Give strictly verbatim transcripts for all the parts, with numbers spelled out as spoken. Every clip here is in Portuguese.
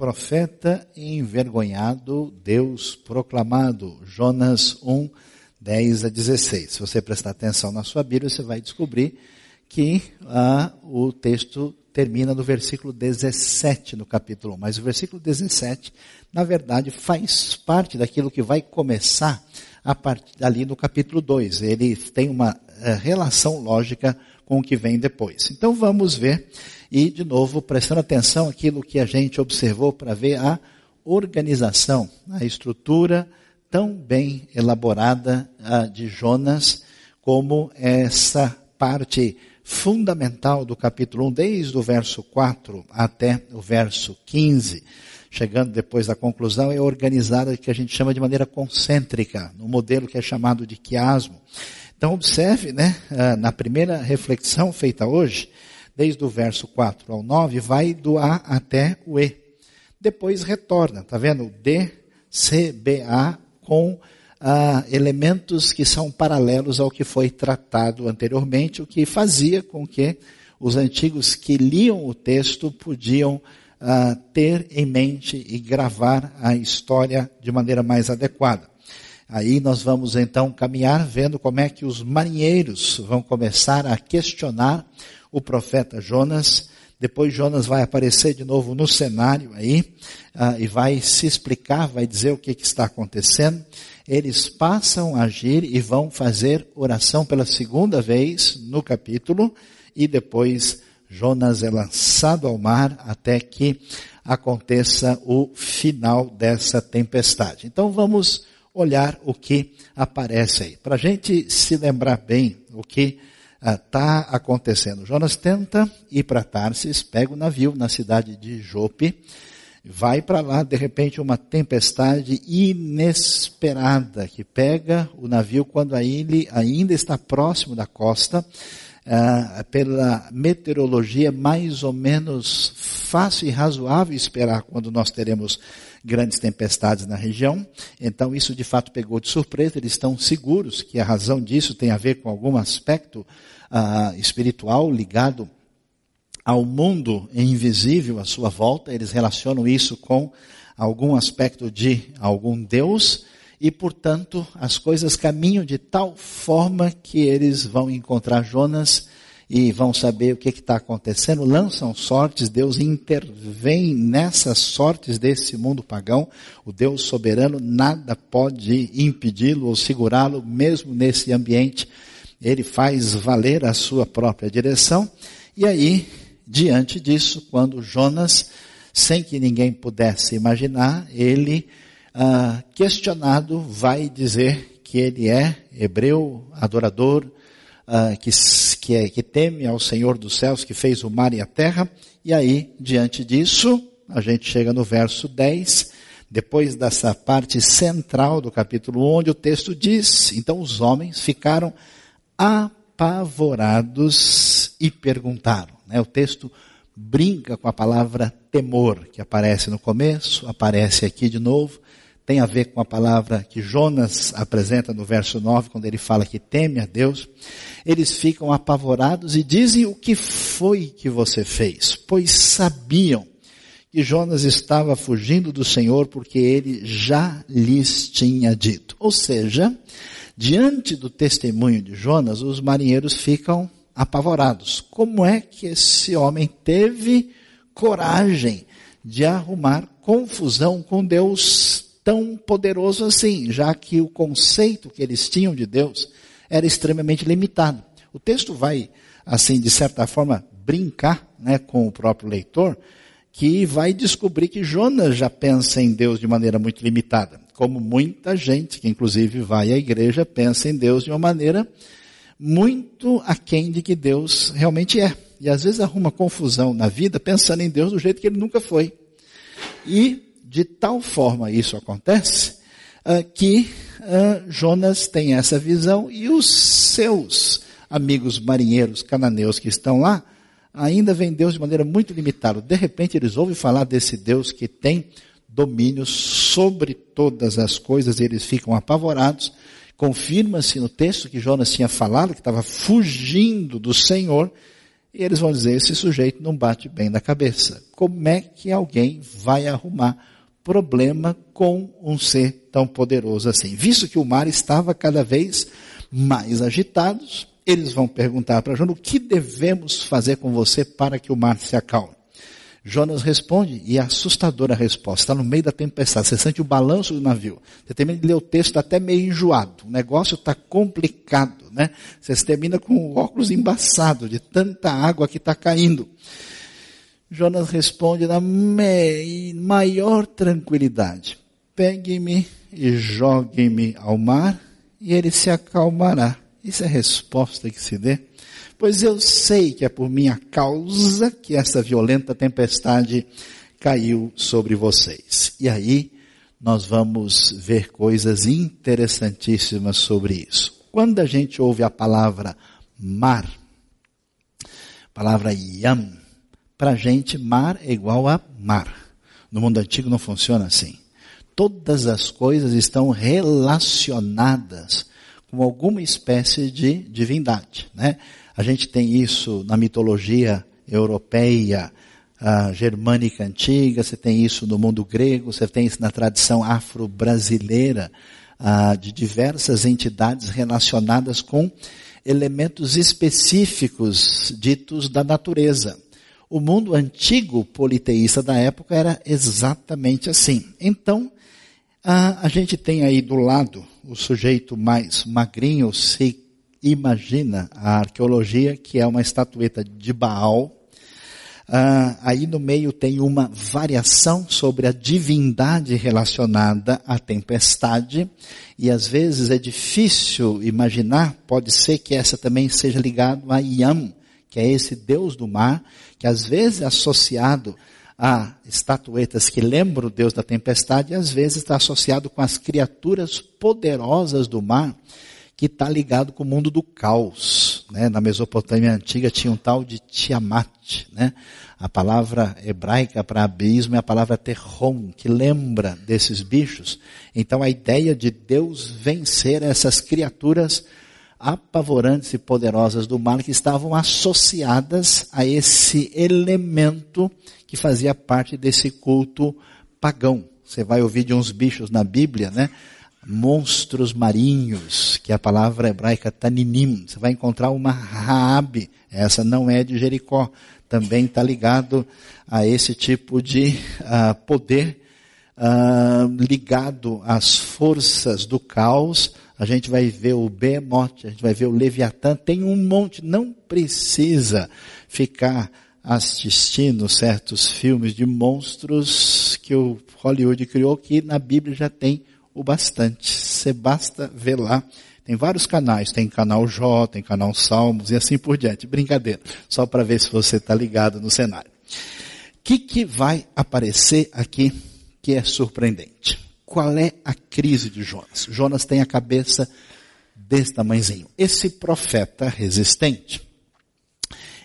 profeta envergonhado, Deus proclamado. Jonas um, dez a dezesseis. Se você prestar atenção na sua Bíblia, você vai descobrir que ah, o texto termina no versículo dezessete, no capítulo um. Mas o versículo dezessete, na verdade, faz parte daquilo que vai começar a partir, ali no capítulo dois. Ele tem uma eh, relação lógica com o que vem depois. Então vamos ver, e de novo, prestando atenção àquilo que a gente observou para ver a organização, a estrutura tão bem elaborada ah, de Jonas, como essa parte fundamental do capítulo um, desde o verso quatro até o verso quinze, chegando depois da conclusão, é organizada que a gente chama de maneira concêntrica, no modelo que é chamado de quiasmo. Então observe, né, na primeira reflexão feita hoje, desde o verso quatro ao nove, vai do A até o E. Depois retorna, está vendo? O D, C, B, A, com ah, elementos que são paralelos ao que foi tratado anteriormente, o que fazia com que os antigos que liam o texto podiam ah, ter em mente e gravar a história de maneira mais adequada. Aí nós vamos então caminhar vendo como é que os marinheiros vão começar a questionar o profeta Jonas. Depois Jonas vai aparecer de novo no cenário aí, ah, e vai se explicar, vai dizer o que, que está acontecendo. Eles passam a agir e vão fazer oração pela segunda vez no capítulo, e depois Jonas é lançado ao mar até que aconteça o final dessa tempestade. Então vamos olhar o que aparece aí. Para a gente se lembrar bem o que está ah, acontecendo. Jonas tenta ir para Tarsis, pega o navio na cidade de Jope, vai para lá, de repente uma tempestade inesperada que pega o navio quando ele ainda está próximo da costa. Ah, pela meteorologia, mais ou menos fácil e razoável esperar quando nós teremos grandes tempestades na região. Então isso de fato pegou de surpresa. Eles estão seguros que a razão disso tem a ver com algum aspecto ah, espiritual ligado ao mundo invisível à sua volta. Eles relacionam isso com algum aspecto de algum Deus, e portanto as coisas caminham de tal forma que eles vão encontrar Jonas e vão saber o que está acontecendo. Lançam sortes, Deus intervém nessas sortes desse mundo pagão. O Deus soberano, nada pode impedi-lo ou segurá-lo, mesmo nesse ambiente. Ele faz valer a sua própria direção. E aí, diante disso, quando Jonas, sem que ninguém pudesse imaginar, ele... Uh, questionado, vai dizer que ele é hebreu, adorador, uh, que, que, é, que teme ao Senhor dos céus, que fez o mar e a terra. E aí, diante disso, a gente chega no verso dez, depois dessa parte central do capítulo, onde o texto diz: então os homens ficaram apavorados e perguntaram, né? O texto brinca com a palavra temor, que aparece no começo, aparece aqui de novo. Tem a ver com a palavra que Jonas apresenta no verso nove, quando ele fala que teme a Deus. Eles ficam apavorados e dizem: o que foi que você fez? Pois sabiam que Jonas estava fugindo do Senhor, porque ele já lhes tinha dito. Ou seja, diante do testemunho de Jonas, os marinheiros ficam apavorados. Como é que esse homem teve coragem de arrumar confusão com Deus tão poderoso assim, já que o conceito que eles tinham de Deus era extremamente limitado? O texto vai, assim, de certa forma, brincar, né, com o próprio leitor, que vai descobrir que Jonas já pensa em Deus de maneira muito limitada, como muita gente que inclusive vai à igreja pensa em Deus de uma maneira muito aquém de que Deus realmente é. E às vezes arruma confusão na vida pensando em Deus do jeito que ele nunca foi. E de tal forma isso acontece, uh, que uh, Jonas tem essa visão, e os seus amigos marinheiros cananeus que estão lá ainda veem Deus de maneira muito limitada. De repente eles ouvem falar desse Deus que tem domínio sobre todas as coisas, e eles ficam apavorados. Confirma-se no texto que Jonas tinha falado, que estava fugindo do Senhor. E eles vão dizer, esse sujeito não bate bem na cabeça. Como é que alguém vai arrumar problema com um ser tão poderoso assim? Visto que o mar estava cada vez mais agitado, eles vão perguntar para Jonas, o que devemos fazer com você para que o mar se acalme? Jonas responde, e é assustadora a resposta, está no meio da tempestade, você sente o balanço do navio, você termina de ler o texto, está até meio enjoado, o negócio está complicado, né? Você termina com o óculos embaçado de tanta água que está caindo. Jonas responde na maior tranquilidade, pegue-me e jogue-me ao mar e ele se acalmará. Isso é a resposta que se dê. Pois eu sei que é por minha causa que essa violenta tempestade caiu sobre vocês. E aí nós vamos ver coisas interessantíssimas sobre isso. Quando a gente ouve a palavra mar, a palavra Yam, para a gente mar é igual a mar. No mundo antigo não funciona assim. Todas as coisas estão relacionadas com alguma espécie de divindade, né? A gente tem isso na mitologia europeia, uh, germânica antiga, você tem isso no mundo grego, você tem isso na tradição afro-brasileira, uh, de diversas entidades relacionadas com elementos específicos ditos da natureza. O mundo antigo politeísta da época era exatamente assim. Então, a, a gente tem aí do lado o sujeito mais magrinho, se imagina a arqueologia, que é uma estatueta de Baal. Ah, aí no meio tem uma variação sobre a divindade relacionada à tempestade. E às vezes é difícil imaginar, pode ser que essa também seja ligada a Yam, que é esse deus do mar, que às vezes é associado a estatuetas que lembram o deus da tempestade, e às vezes está associado com as criaturas poderosas do mar, que está ligado com o mundo do caos, né? Na Mesopotâmia antiga tinha um tal de Tiamat, né? A palavra hebraica para abismo é a palavra Terhom, que lembra desses bichos. Então a ideia de Deus vencer essas criaturas apavorantes e poderosas do mar que estavam associadas a esse elemento que fazia parte desse culto pagão. Você vai ouvir de uns bichos na Bíblia, né? Monstros marinhos, que é a palavra hebraica taninim. Você vai encontrar uma Rahab, essa não é de Jericó, também está ligado a esse tipo de uh, poder uh, ligado às forças do caos. A gente vai ver o Behemoth, a gente vai ver o Leviatã, tem um monte, não precisa ficar assistindo certos filmes de monstros que o Hollywood criou, que na Bíblia já tem o bastante. Você basta ver lá, tem vários canais, tem canal Jó, tem canal Salmos e assim por diante. Brincadeira, só para ver se você está ligado no cenário. O que, que vai aparecer aqui que é surpreendente? Qual é a crise de Jonas? Jonas tem a cabeça desse tamanhozinho. Esse profeta resistente,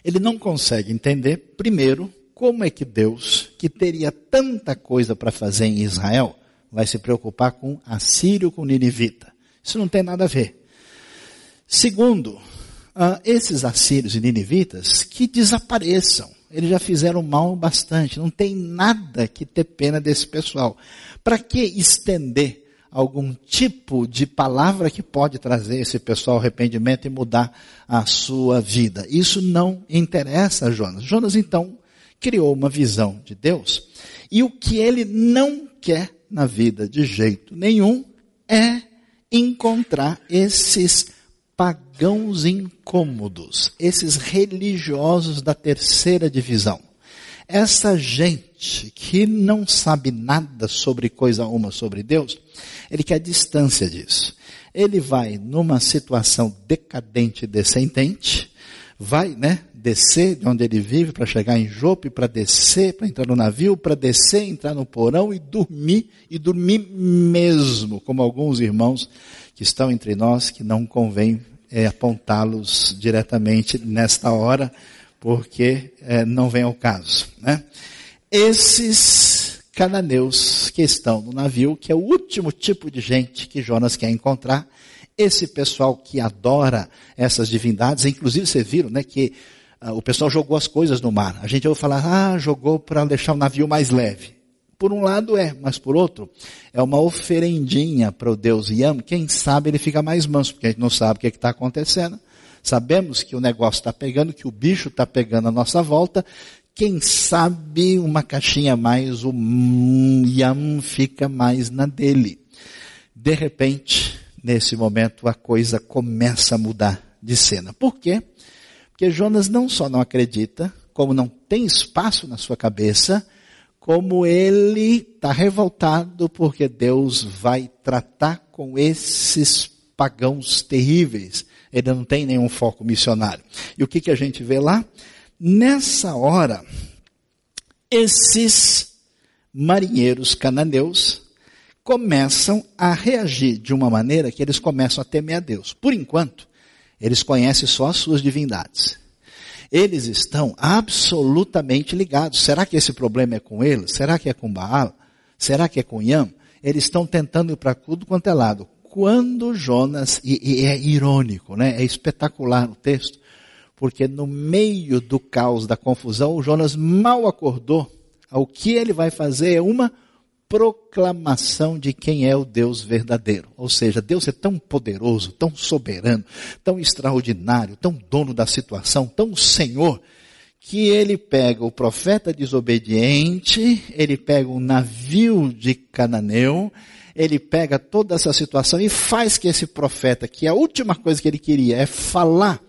ele não consegue entender, primeiro, como é que Deus, que teria tanta coisa para fazer em Israel, vai se preocupar com Assírio, com Ninivita. Isso não tem nada a ver. Segundo, ah, esses assírios e ninivitas que desapareçam. Eles já fizeram mal bastante. Não tem nada que ter pena desse pessoal. Para que estender algum tipo de palavra que pode trazer esse pessoal arrependimento e mudar a sua vida? Isso não interessa a Jonas. Jonas, então, criou uma visão de Deus. E o que ele não quer na vida de jeito nenhum é encontrar esses pagãos incômodos, esses religiosos da terceira divisão. Essa gente que não sabe nada sobre coisa alguma sobre Deus, ele quer distância disso. Ele vai numa situação decadente e descendente, vai, né? descer de onde ele vive para chegar em Jope, para descer, para entrar no navio, para descer, entrar no porão e dormir, e dormir mesmo, como alguns irmãos que estão entre nós, que não convém é, apontá-los diretamente nesta hora, porque é, não vem ao caso, né? Esses cananeus que estão no navio, que é o último tipo de gente que Jonas quer encontrar, esse pessoal que adora essas divindades, inclusive vocês viram, né, que O pessoal jogou as coisas no mar. A gente ouve falar, ah, jogou para deixar o navio mais leve. Por um lado é, mas por outro, é uma oferendinha para o Deus Yam. Quem sabe ele fica mais manso, porque a gente não sabe o que é está acontecendo. Sabemos que o negócio está pegando, que o bicho está pegando à nossa volta. Quem sabe uma caixinha a mais, o Yam fica mais na dele. De repente, nesse momento, a coisa começa a mudar de cena. Por quê? Porque Jonas não só não acredita, como não tem espaço na sua cabeça, como ele está revoltado porque Deus vai tratar com esses pagãos terríveis. Ele não tem nenhum foco missionário. E o que, que a gente vê lá? Nessa hora, esses marinheiros cananeus começam a reagir de uma maneira que eles começam a temer a Deus. Por enquanto, eles conhecem só as suas divindades. Eles estão absolutamente ligados. Será que esse problema é com ele? Será que é com Baal? Será que é com Yam? Eles estão tentando ir para tudo quanto é lado. Quando Jonas, e, e é irônico, né? É espetacular o texto, porque no meio do caos, da confusão, o Jonas mal acordou. O que ele vai fazer é uma proclamação de quem é o Deus verdadeiro. Ou seja, Deus é tão poderoso, tão soberano, tão extraordinário, tão dono da situação, tão Senhor, que ele pega o profeta desobediente, ele pega um navio de cananeu, ele pega toda essa situação e faz que esse profeta, que a última coisa que ele queria é falar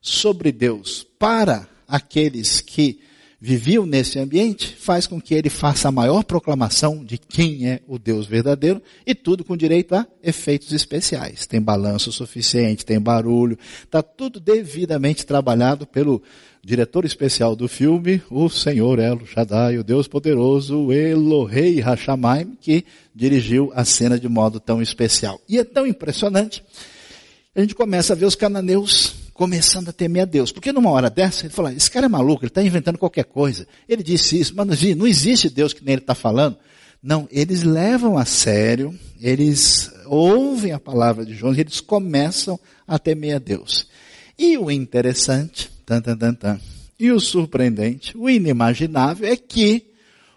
sobre Deus para aqueles que viviam nesse ambiente, faz com que ele faça a maior proclamação de quem é o Deus verdadeiro, e tudo com direito a efeitos especiais. Tem balanço suficiente, tem barulho, está tudo devidamente trabalhado pelo diretor especial do filme, o Senhor El Shaddai, o Deus poderoso, Elohei Hashamayim, que dirigiu a cena de modo tão especial. E é tão impressionante, a gente começa a ver os cananeus começando a temer a Deus. Porque numa hora dessa, ele fala, esse cara é maluco, ele está inventando qualquer coisa. Ele disse isso, mas não existe Deus que nem ele está falando. Não, eles levam a sério, eles ouvem a palavra de Jonas, eles começam a temer a Deus. E o interessante, tan, tan, tan, tan, e o surpreendente, o inimaginável, é que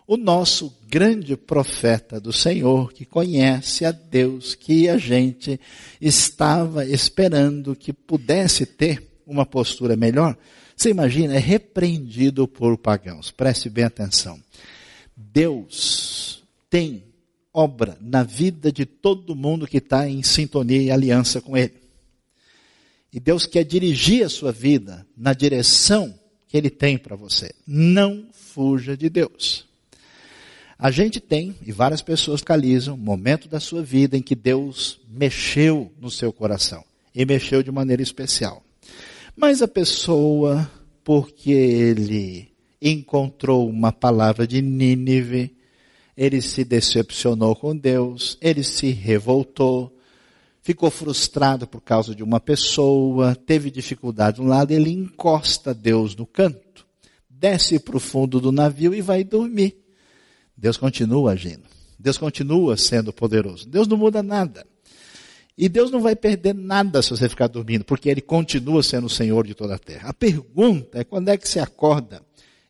o nosso grande profeta do Senhor, que conhece a Deus, que a gente estava esperando que pudesse ter uma postura melhor, você imagina, é repreendido por pagãos. Preste bem atenção. Deus tem obra na vida de todo mundo que está em sintonia e aliança com Ele. E Deus quer dirigir a sua vida na direção que Ele tem para você. Não fuja de Deus. A gente tem, e várias pessoas localizam, um momento da sua vida em que Deus mexeu no seu coração. E mexeu de maneira especial. Mas a pessoa, porque ele encontrou uma palavra de Nínive, ele se decepcionou com Deus, ele se revoltou, ficou frustrado por causa de uma pessoa, teve dificuldade de um lado, ele encosta Deus no canto, desce para o fundo do navio e vai dormir. Deus continua agindo. Deus continua sendo poderoso. Deus não muda nada. E Deus não vai perder nada se você ficar dormindo, porque Ele continua sendo o Senhor de toda a terra. A pergunta é quando é que você acorda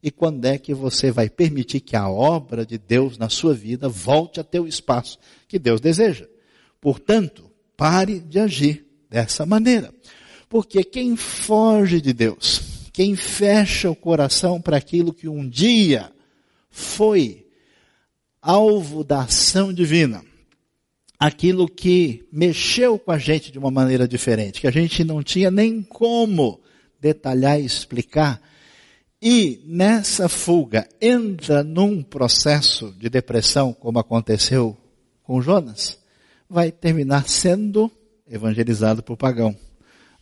e quando é que você vai permitir que a obra de Deus na sua vida volte a ter o espaço que Deus deseja. Portanto, pare de agir dessa maneira. Porque quem foge de Deus, quem fecha o coração para aquilo que um dia foi alvo da ação divina, aquilo que mexeu com a gente de uma maneira diferente, que a gente não tinha nem como detalhar e explicar, e nessa fuga entra num processo de depressão, como aconteceu com Jonas, vai terminar sendo evangelizado por pagão,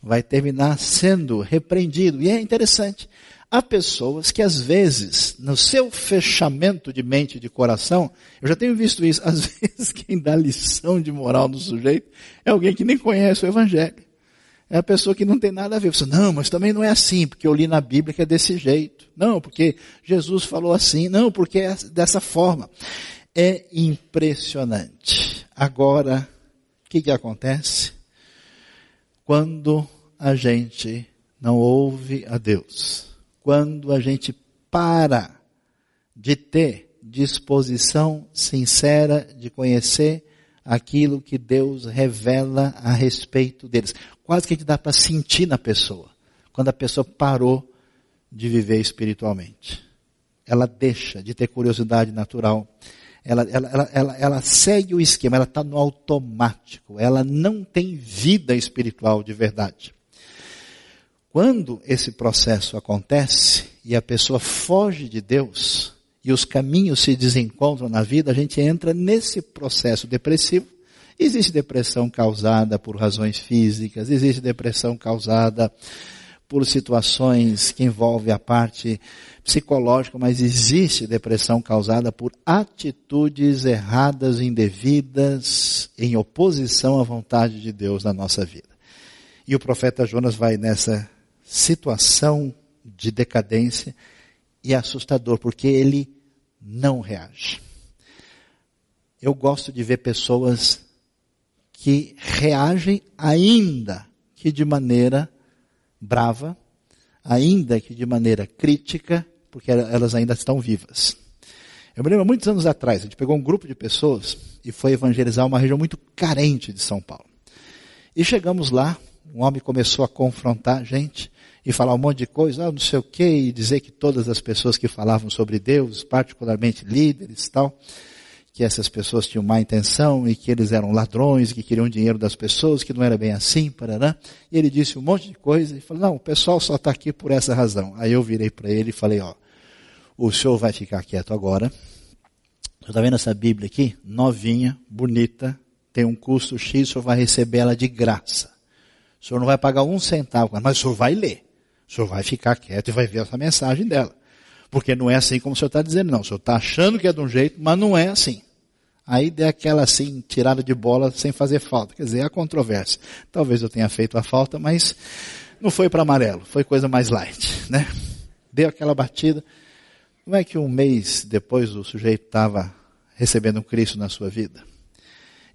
vai terminar sendo repreendido. E é interessante, há pessoas que às vezes, no seu fechamento de mente e de coração, eu já tenho visto isso, às vezes quem dá lição de moral no sujeito é alguém que nem conhece o evangelho. É a pessoa que não tem nada a ver. Você, não, mas também não é assim, porque eu li na Bíblia que é desse jeito. Não, porque Jesus falou assim. Não, porque é dessa forma. É impressionante. Agora, o que, que acontece? Quando a gente não ouve a Deus, quando a gente para de ter disposição sincera de conhecer aquilo que Deus revela a respeito deles. Quase que a gente dá para sentir na pessoa, quando a pessoa parou de viver espiritualmente. Ela deixa de ter curiosidade natural. Ela, ela, ela, ela, ela segue o esquema, ela está no automático. Ela não tem vida espiritual de verdade. Quando esse processo acontece e a pessoa foge de Deus e os caminhos se desencontram na vida, a gente entra nesse processo depressivo. Existe depressão causada por razões físicas, existe depressão causada por situações que envolvem a parte psicológica, mas existe depressão causada por atitudes erradas, indevidas, em oposição à vontade de Deus na nossa vida. E o profeta Jonas vai nessa situação de decadência e é assustador, porque ele não reage. Eu gosto de ver pessoas que reagem ainda que de maneira brava, ainda que de maneira crítica, porque elas ainda estão vivas. Eu me lembro, muitos anos atrás, a gente pegou um grupo de pessoas e foi evangelizar uma região muito carente de São Paulo. E chegamos lá, um homem começou a confrontar a gente e falar um monte de coisa, ah, não sei o que, e dizer que todas as pessoas que falavam sobre Deus, particularmente líderes e tal, que essas pessoas tinham má intenção e que eles eram ladrões, que queriam dinheiro das pessoas, que não era bem assim, parará. E ele disse um monte de coisa e falou, não, o pessoal só está aqui por essa razão. Aí eu virei para ele e falei, ó, o senhor vai ficar quieto agora. Você está vendo essa Bíblia aqui? Novinha, bonita, tem um custo X, o senhor vai receber ela de graça. O senhor não vai pagar um centavo, mas o senhor vai ler. O senhor vai ficar quieto e vai ver essa mensagem dela. Porque não é assim como o senhor está dizendo, não. O senhor está achando que é de um jeito, mas não é assim. Aí deu aquela assim, tirada de bola sem fazer falta. Quer dizer, é a controvérsia. Talvez eu tenha feito a falta, mas não foi para amarelo. Foi coisa mais light, né? Deu aquela batida. Não é que um mês depois o sujeito estava recebendo um Cristo na sua vida?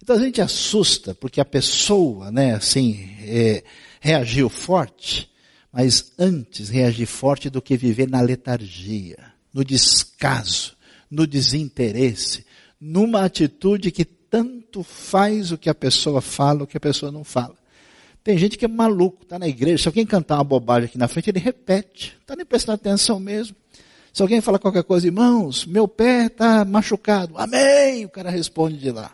Então a gente assusta, porque a pessoa, né, assim, é, reagiu forte. Mas antes, reagir forte do que viver na letargia, no descaso, no desinteresse, numa atitude que tanto faz o que a pessoa fala, o que a pessoa não fala. Tem gente que é maluco, está na igreja, se alguém cantar uma bobagem aqui na frente, ele repete, está nem prestando atenção mesmo. Se alguém falar qualquer coisa, irmãos, meu pé está machucado, amém, o cara responde de lá.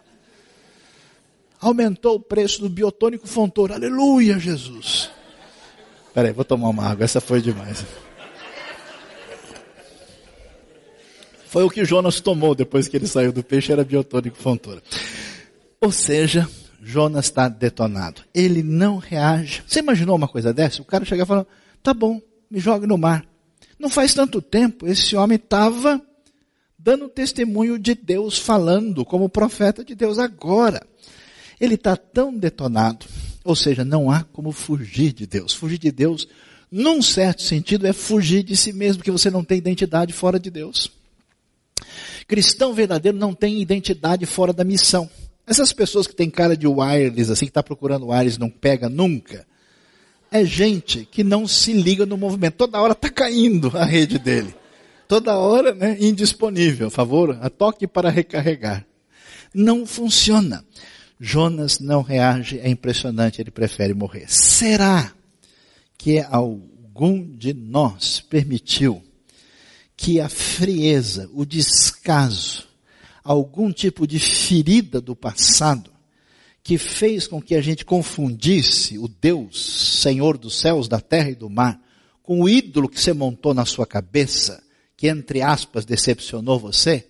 Aumentou o preço do biotônico fontura, aleluia, Jesus. Peraí, vou tomar uma água, essa foi demais. Foi o que Jonas tomou depois que ele saiu do peixe, era biotônico fontura. Ou seja, Jonas está detonado. Ele não reage. Você imaginou uma coisa dessa? O cara chegava falando, tá bom, me jogue no mar. Não faz tanto tempo, esse homem estava dando testemunho de Deus, falando como profeta de Deus agora. Ele está tão detonado. Ou seja, não há como fugir de Deus. Fugir de Deus, num certo sentido, é fugir de si mesmo, porque você não tem identidade fora de Deus. Cristão verdadeiro não tem identidade fora da missão. Essas pessoas que têm cara de wireless, assim, que está procurando wireless, não pega nunca, é gente que não se liga no movimento. Toda hora está caindo a rede dele. Toda hora, né, indisponível. Por favor, toque para recarregar. Não funciona. Jonas não reage, é impressionante, ele prefere morrer. Será que algum de nós permitiu que a frieza, o descaso, algum tipo de ferida do passado, que fez com que a gente confundisse o Deus, Senhor dos céus, da terra e do mar, com o ídolo que você montou na sua cabeça, que entre aspas decepcionou você,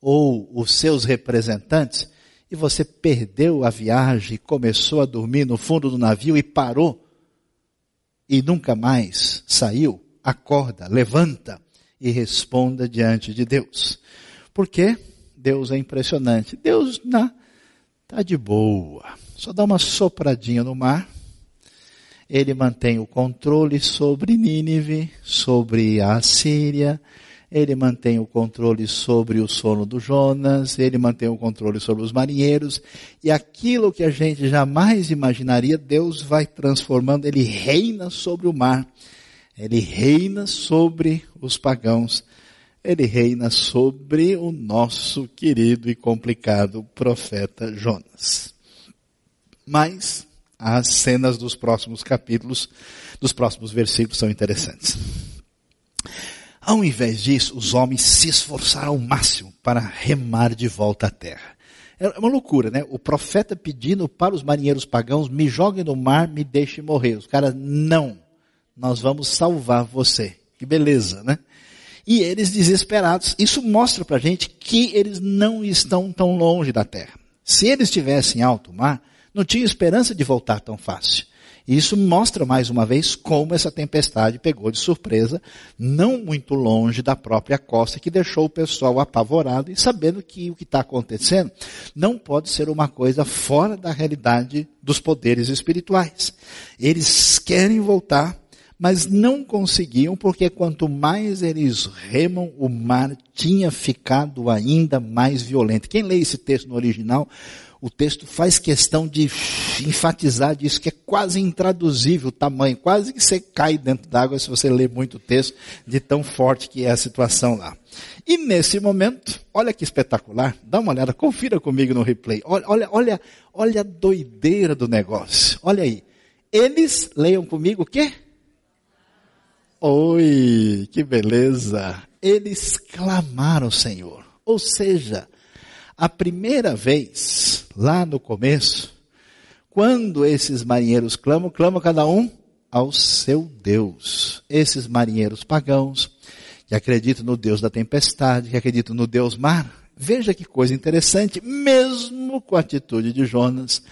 ou os seus representantes, e você perdeu a viagem, começou a dormir no fundo do navio e parou, e nunca mais saiu, acorda, levanta e responda diante de Deus. Porque Deus é impressionante. Deus está de boa, só dá uma sopradinha no mar, ele mantém o controle sobre Nínive, sobre a Assíria, ele mantém o controle sobre o sono do Jonas, ele mantém o controle sobre os marinheiros, e aquilo que a gente jamais imaginaria, Deus vai transformando, ele reina sobre o mar, Ele reina sobre os pagãos. Ele reina sobre o nosso querido e complicado profeta Jonas. Mas as cenas dos próximos capítulos, dos próximos versículos são interessantes. Ao invés disso, os homens se esforçaram ao máximo para remar de volta à terra. É uma loucura, né? O profeta pedindo para os marinheiros pagãos, me joguem no mar, me deixem morrer. Os caras, não, nós vamos salvar você. Que beleza, né? E eles desesperados, isso mostra para a gente que eles não estão tão longe da terra. Se eles estivessem em alto mar, não tinha esperança de voltar tão fácil. E isso mostra mais uma vez como essa tempestade pegou de surpresa, não muito longe da própria costa, que deixou o pessoal apavorado e sabendo que o que está acontecendo não pode ser uma coisa fora da realidade dos poderes espirituais. Eles querem voltar, mas não conseguiam, porque quanto mais eles remam, o mar tinha ficado ainda mais violento. Quem lê esse texto no original, o texto faz questão de enfatizar disso, que é quase intraduzível o tamanho, quase que você cai dentro d'água se você ler muito o texto, de tão forte que é a situação lá. E nesse momento, olha que espetacular, dá uma olhada, confira comigo no replay, olha, olha, olha, olha a doideira do negócio, olha aí. Eles, leiam comigo o quê? Oi, que beleza! Eles clamaram ao Senhor, ou seja, a primeira vez, lá no começo, quando esses marinheiros clamam, clamam cada um ao seu Deus. Esses marinheiros pagãos, que acreditam no Deus da tempestade, que acreditam no Deus mar. Veja que coisa interessante, mesmo com a atitude de Jonas,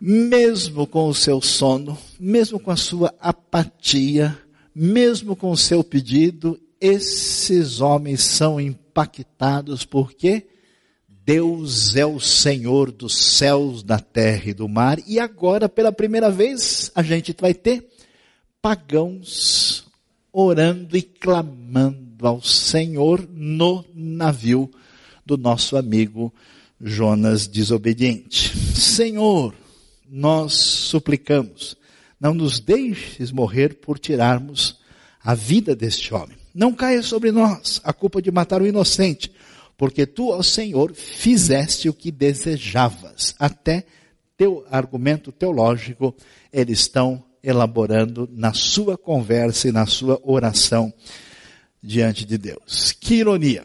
mesmo com o seu sono, mesmo com a sua apatia, mesmo com o seu pedido, esses homens são impactados porque Deus é o Senhor dos céus, da terra e do mar. E agora, pela primeira vez, a gente vai ter pagãos orando e clamando ao Senhor no navio do nosso amigo Jonas desobediente. Senhor, nós suplicamos, não nos deixes morrer por tirarmos a vida deste homem. Não caia sobre nós a culpa de matar o inocente, porque tu, ó Senhor, fizeste o que desejavas. Até teu argumento teológico eles estão elaborando na sua conversa e na sua oração diante de Deus. Que ironia!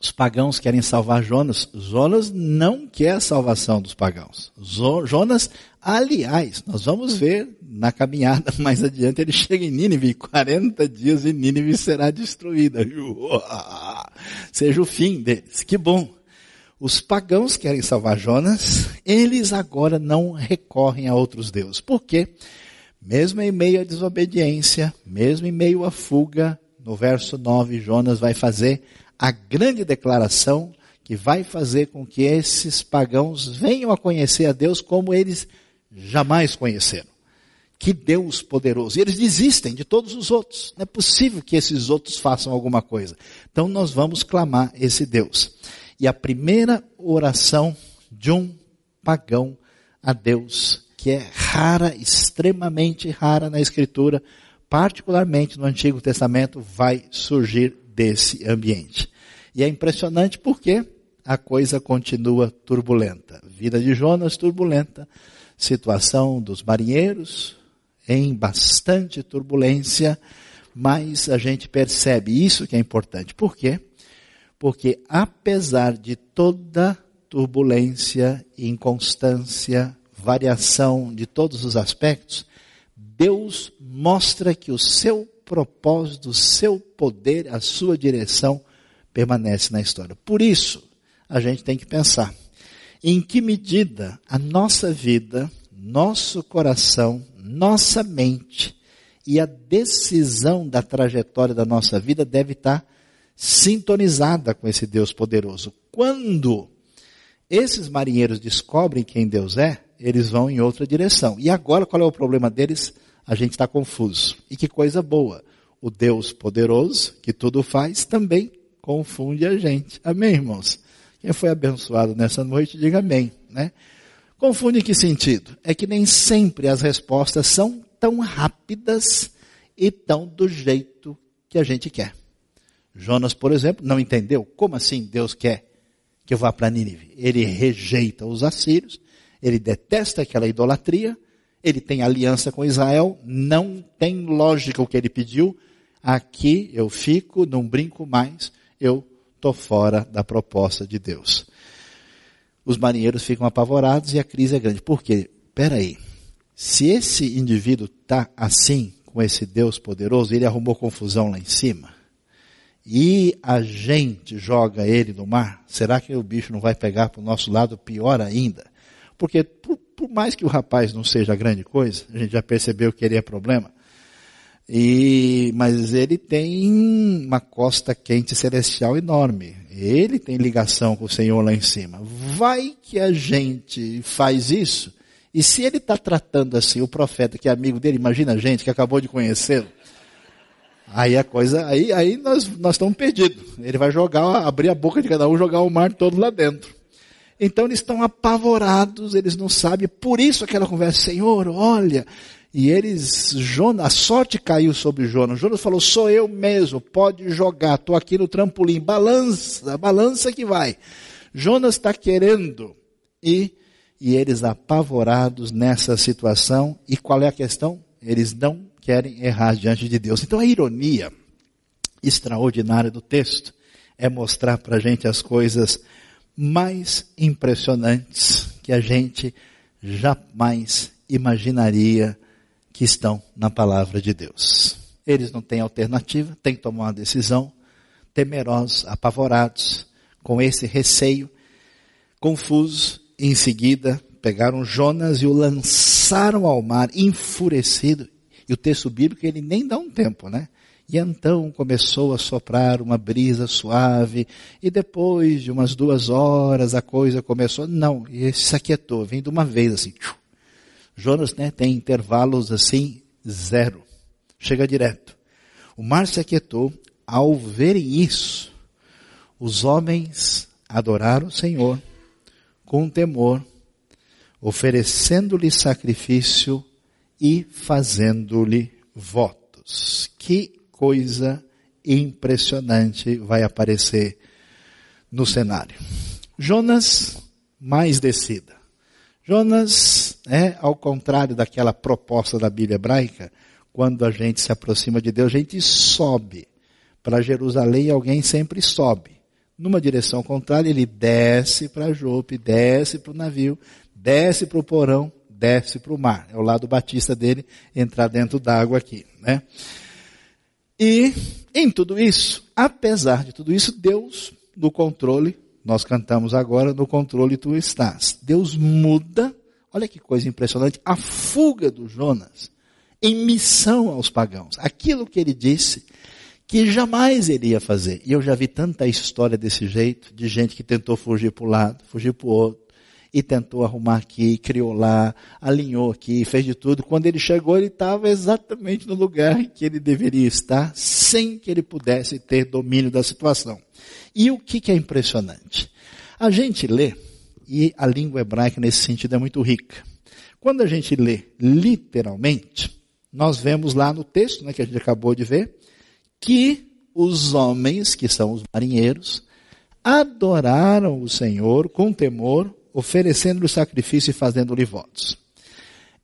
Os pagãos querem salvar Jonas. Jonas não quer a salvação dos pagãos. Jonas, aliás, nós vamos ver na caminhada mais adiante, ele chega em Nínive, quarenta dias e Nínive será destruída. Uau! Seja o fim deles, que bom. Os pagãos querem salvar Jonas, eles agora não recorrem a outros deuses. Por quê? Mesmo em meio à desobediência, mesmo em meio à fuga, no verso nove, Jonas vai fazer a grande declaração que vai fazer com que esses pagãos venham a conhecer a Deus como eles jamais conheceram. Que Deus poderoso. E eles desistem de todos os outros. Não é possível que esses outros façam alguma coisa. Então nós vamos clamar esse Deus. E a primeira oração de um pagão a Deus, que é rara, extremamente rara na Escritura, particularmente no Antigo Testamento, vai surgir desse ambiente. E é impressionante porque a coisa continua turbulenta. Vida de Jonas turbulenta, situação dos marinheiros em bastante turbulência, mas a gente percebe isso que é importante. Por quê? Porque apesar de toda turbulência, inconstância, variação de todos os aspectos, Deus mostra que o seu propósito, seu poder, a sua direção permanece na história. Por isso, a gente tem que pensar em que medida a nossa vida, nosso coração, nossa mente e a decisão da trajetória da nossa vida deve estar sintonizada com esse Deus poderoso. Quando esses marinheiros descobrem quem Deus é, eles vão em outra direção. E agora qual é o problema deles? A gente está confuso. E que coisa boa. O Deus poderoso, que tudo faz, também confunde a gente. Amém, irmãos? Quem foi abençoado nessa noite, diga amém, né? Confunde em que sentido? É que nem sempre as respostas são tão rápidas e tão do jeito que a gente quer. Jonas, por exemplo, não entendeu como assim Deus quer que eu vá para Nínive. Ele rejeita os assírios, ele detesta aquela idolatria, ele tem aliança com Israel, não tem lógica o que ele pediu. Aqui eu fico, não brinco mais, eu estou fora da proposta de Deus. Os marinheiros ficam apavorados e a crise é grande. Por quê? Peraí, se esse indivíduo está assim com esse Deus poderoso, ele arrumou confusão lá em cima, e a gente joga ele no mar, será que o bicho não vai pegar para o nosso lado pior ainda? Porque por, por mais que o rapaz não seja grande coisa, a gente já percebeu que ele é problema, e, mas ele tem uma costa quente celestial enorme, ele tem ligação com o Senhor lá em cima. Vai que a gente faz isso, e se ele está tratando assim o profeta que é amigo dele, imagina a gente que acabou de conhecê-lo, Aí a coisa, aí, aí nós, nós estamos perdidos. Ele vai jogar, abrir a boca de cada um, jogar o mar todo lá dentro. Então eles estão apavorados, eles não sabem, por isso aquela conversa, Senhor, olha. E eles, Jonas, a sorte caiu sobre Jonas. Jonas falou, sou eu mesmo, pode jogar, estou aqui no trampolim, balança, balança que vai. Jonas está querendo. E, e eles apavorados nessa situação, e qual é a questão? Eles não querem errar diante de Deus. Então a ironia extraordinária do texto é mostrar para a gente as coisas mais impressionantes que a gente jamais imaginaria que estão na palavra de Deus. Eles não têm alternativa, têm que tomar uma decisão, temerosos, apavorados, com esse receio, confusos, em seguida pegaram Jonas e o lançaram ao mar, enfurecido. E o texto bíblico, ele nem dá um tempo, né? E então começou a soprar uma brisa suave, e depois de umas duas horas a coisa começou, não, e se aquietou, vem de uma vez assim. Tchum. Jonas, né, tem intervalos assim, zero. Chega direto. O mar se aquietou, ao verem isso, os homens adoraram o Senhor com temor, oferecendo-lhe sacrifício e fazendo-lhe votos. Que coisa impressionante vai aparecer no cenário. Jonas mais descida. Jonas é ao contrário daquela proposta da Bíblia hebraica, quando a gente se aproxima de Deus, a gente sobe para Jerusalém, alguém sempre sobe. Numa direção contrária, ele desce para Jope, desce para o navio, desce para o porão, desce para o mar. É o lado batista dele entrar dentro d'água aqui, né? E em tudo isso, apesar de tudo isso, Deus no controle, nós cantamos agora, no controle tu estás. Deus muda, olha que coisa impressionante, a fuga do Jonas em missão aos pagãos. Aquilo que ele disse que jamais ele ia fazer. E eu já vi tanta história desse jeito, de gente que tentou fugir para um lado, fugir para o outro, e tentou arrumar aqui, criou lá, alinhou aqui, fez de tudo. Quando ele chegou, ele estava exatamente no lugar que ele deveria estar, sem que ele pudesse ter domínio da situação. E o que, que é impressionante? A gente lê, e a língua hebraica nesse sentido é muito rica. Quando a gente lê literalmente, nós vemos lá no texto, né, que a gente acabou de ver, que os homens, que são os marinheiros, adoraram o Senhor com temor, oferecendo-lhe sacrifício e fazendo-lhe votos.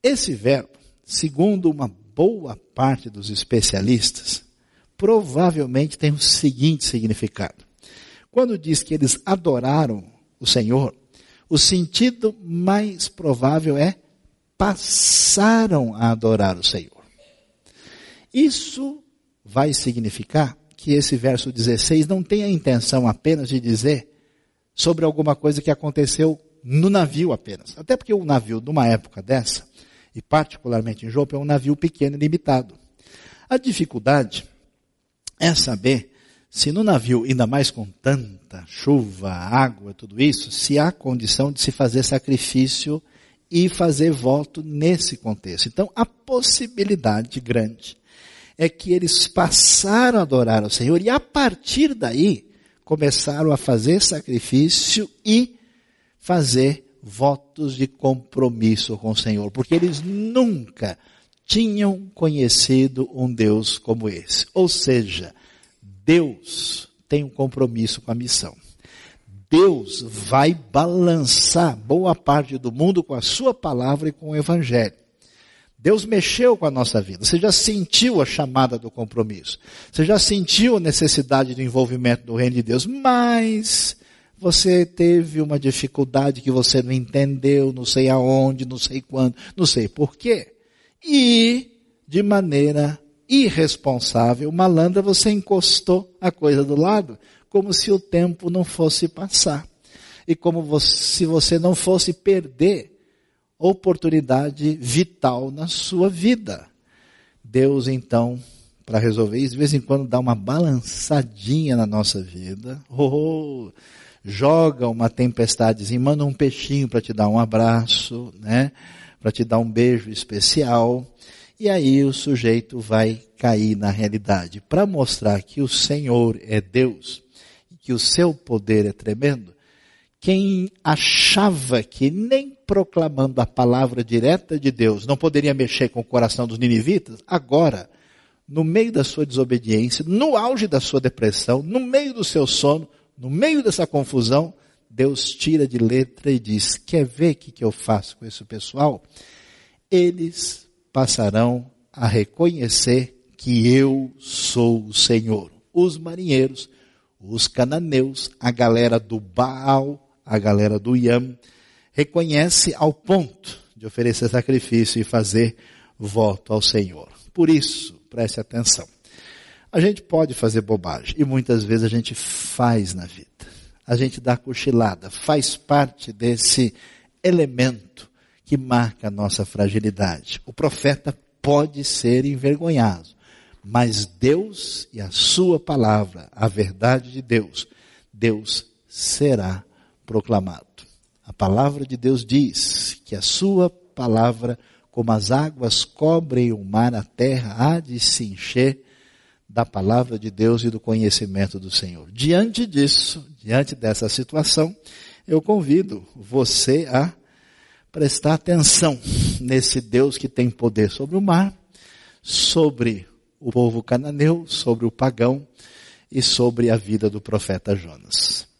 Esse verbo, segundo uma boa parte dos especialistas, provavelmente tem o seguinte significado. Quando diz que eles adoraram o Senhor, o sentido mais provável é passaram a adorar o Senhor. Isso vai significar que esse verso dezesseis não tem a intenção apenas de dizer sobre alguma coisa que aconteceu no navio apenas. Até porque o navio, numa época dessa, e particularmente em Jope, é um navio pequeno e limitado. A dificuldade é saber se no navio, ainda mais com tanta chuva, água, tudo isso, se há condição de se fazer sacrifício e fazer voto nesse contexto. Então, a possibilidade grande é que eles passaram a adorar ao Senhor e a partir daí começaram a fazer sacrifício e fazer votos de compromisso com o Senhor, porque eles nunca tinham conhecido um Deus como esse. Ou seja, Deus tem um compromisso com a missão. Deus vai balançar boa parte do mundo com a sua palavra e com o evangelho. Deus mexeu com a nossa vida. Você já sentiu a chamada do compromisso. Você já sentiu a necessidade do envolvimento do reino de Deus. Mas você teve uma dificuldade que você não entendeu, não sei aonde, não sei quando, não sei por quê. E, de maneira irresponsável, malandra, você encostou a coisa do lado, como se o tempo não fosse passar. E como você, se você não fosse perder oportunidade vital na sua vida. Deus, então, para resolver isso, de vez em quando dá uma balançadinha na nossa vida. Oh, joga uma tempestadezinha, manda um peixinho para te dar um abraço, né? Para te dar um beijo especial, e aí o sujeito vai cair na realidade. Para mostrar que o Senhor é Deus, que o seu poder é tremendo, quem achava que nem proclamando a palavra direta de Deus não poderia mexer com o coração dos ninivitas, agora, no meio da sua desobediência, no auge da sua depressão, no meio do seu sono, no meio dessa confusão, Deus tira de letra e diz, quer ver o que, que eu faço com esse pessoal? Eles passarão a reconhecer que eu sou o Senhor. Os marinheiros, os cananeus, a galera do Baal, a galera do Yam, reconhece ao ponto de oferecer sacrifício e fazer voto ao Senhor. Por isso, preste atenção. A gente pode fazer bobagem e muitas vezes a gente faz na vida. A gente dá cochilada, faz parte desse elemento que marca a nossa fragilidade. O profeta pode ser envergonhado, mas Deus e a sua palavra, a verdade de Deus, Deus será proclamado. A palavra de Deus diz que a sua palavra, como as águas cobrem o mar, a terra há de se encher da palavra de Deus e do conhecimento do Senhor. Diante disso, diante dessa situação, eu convido você a prestar atenção nesse Deus que tem poder sobre o mar, sobre o povo cananeu, sobre o pagão e sobre a vida do profeta Jonas.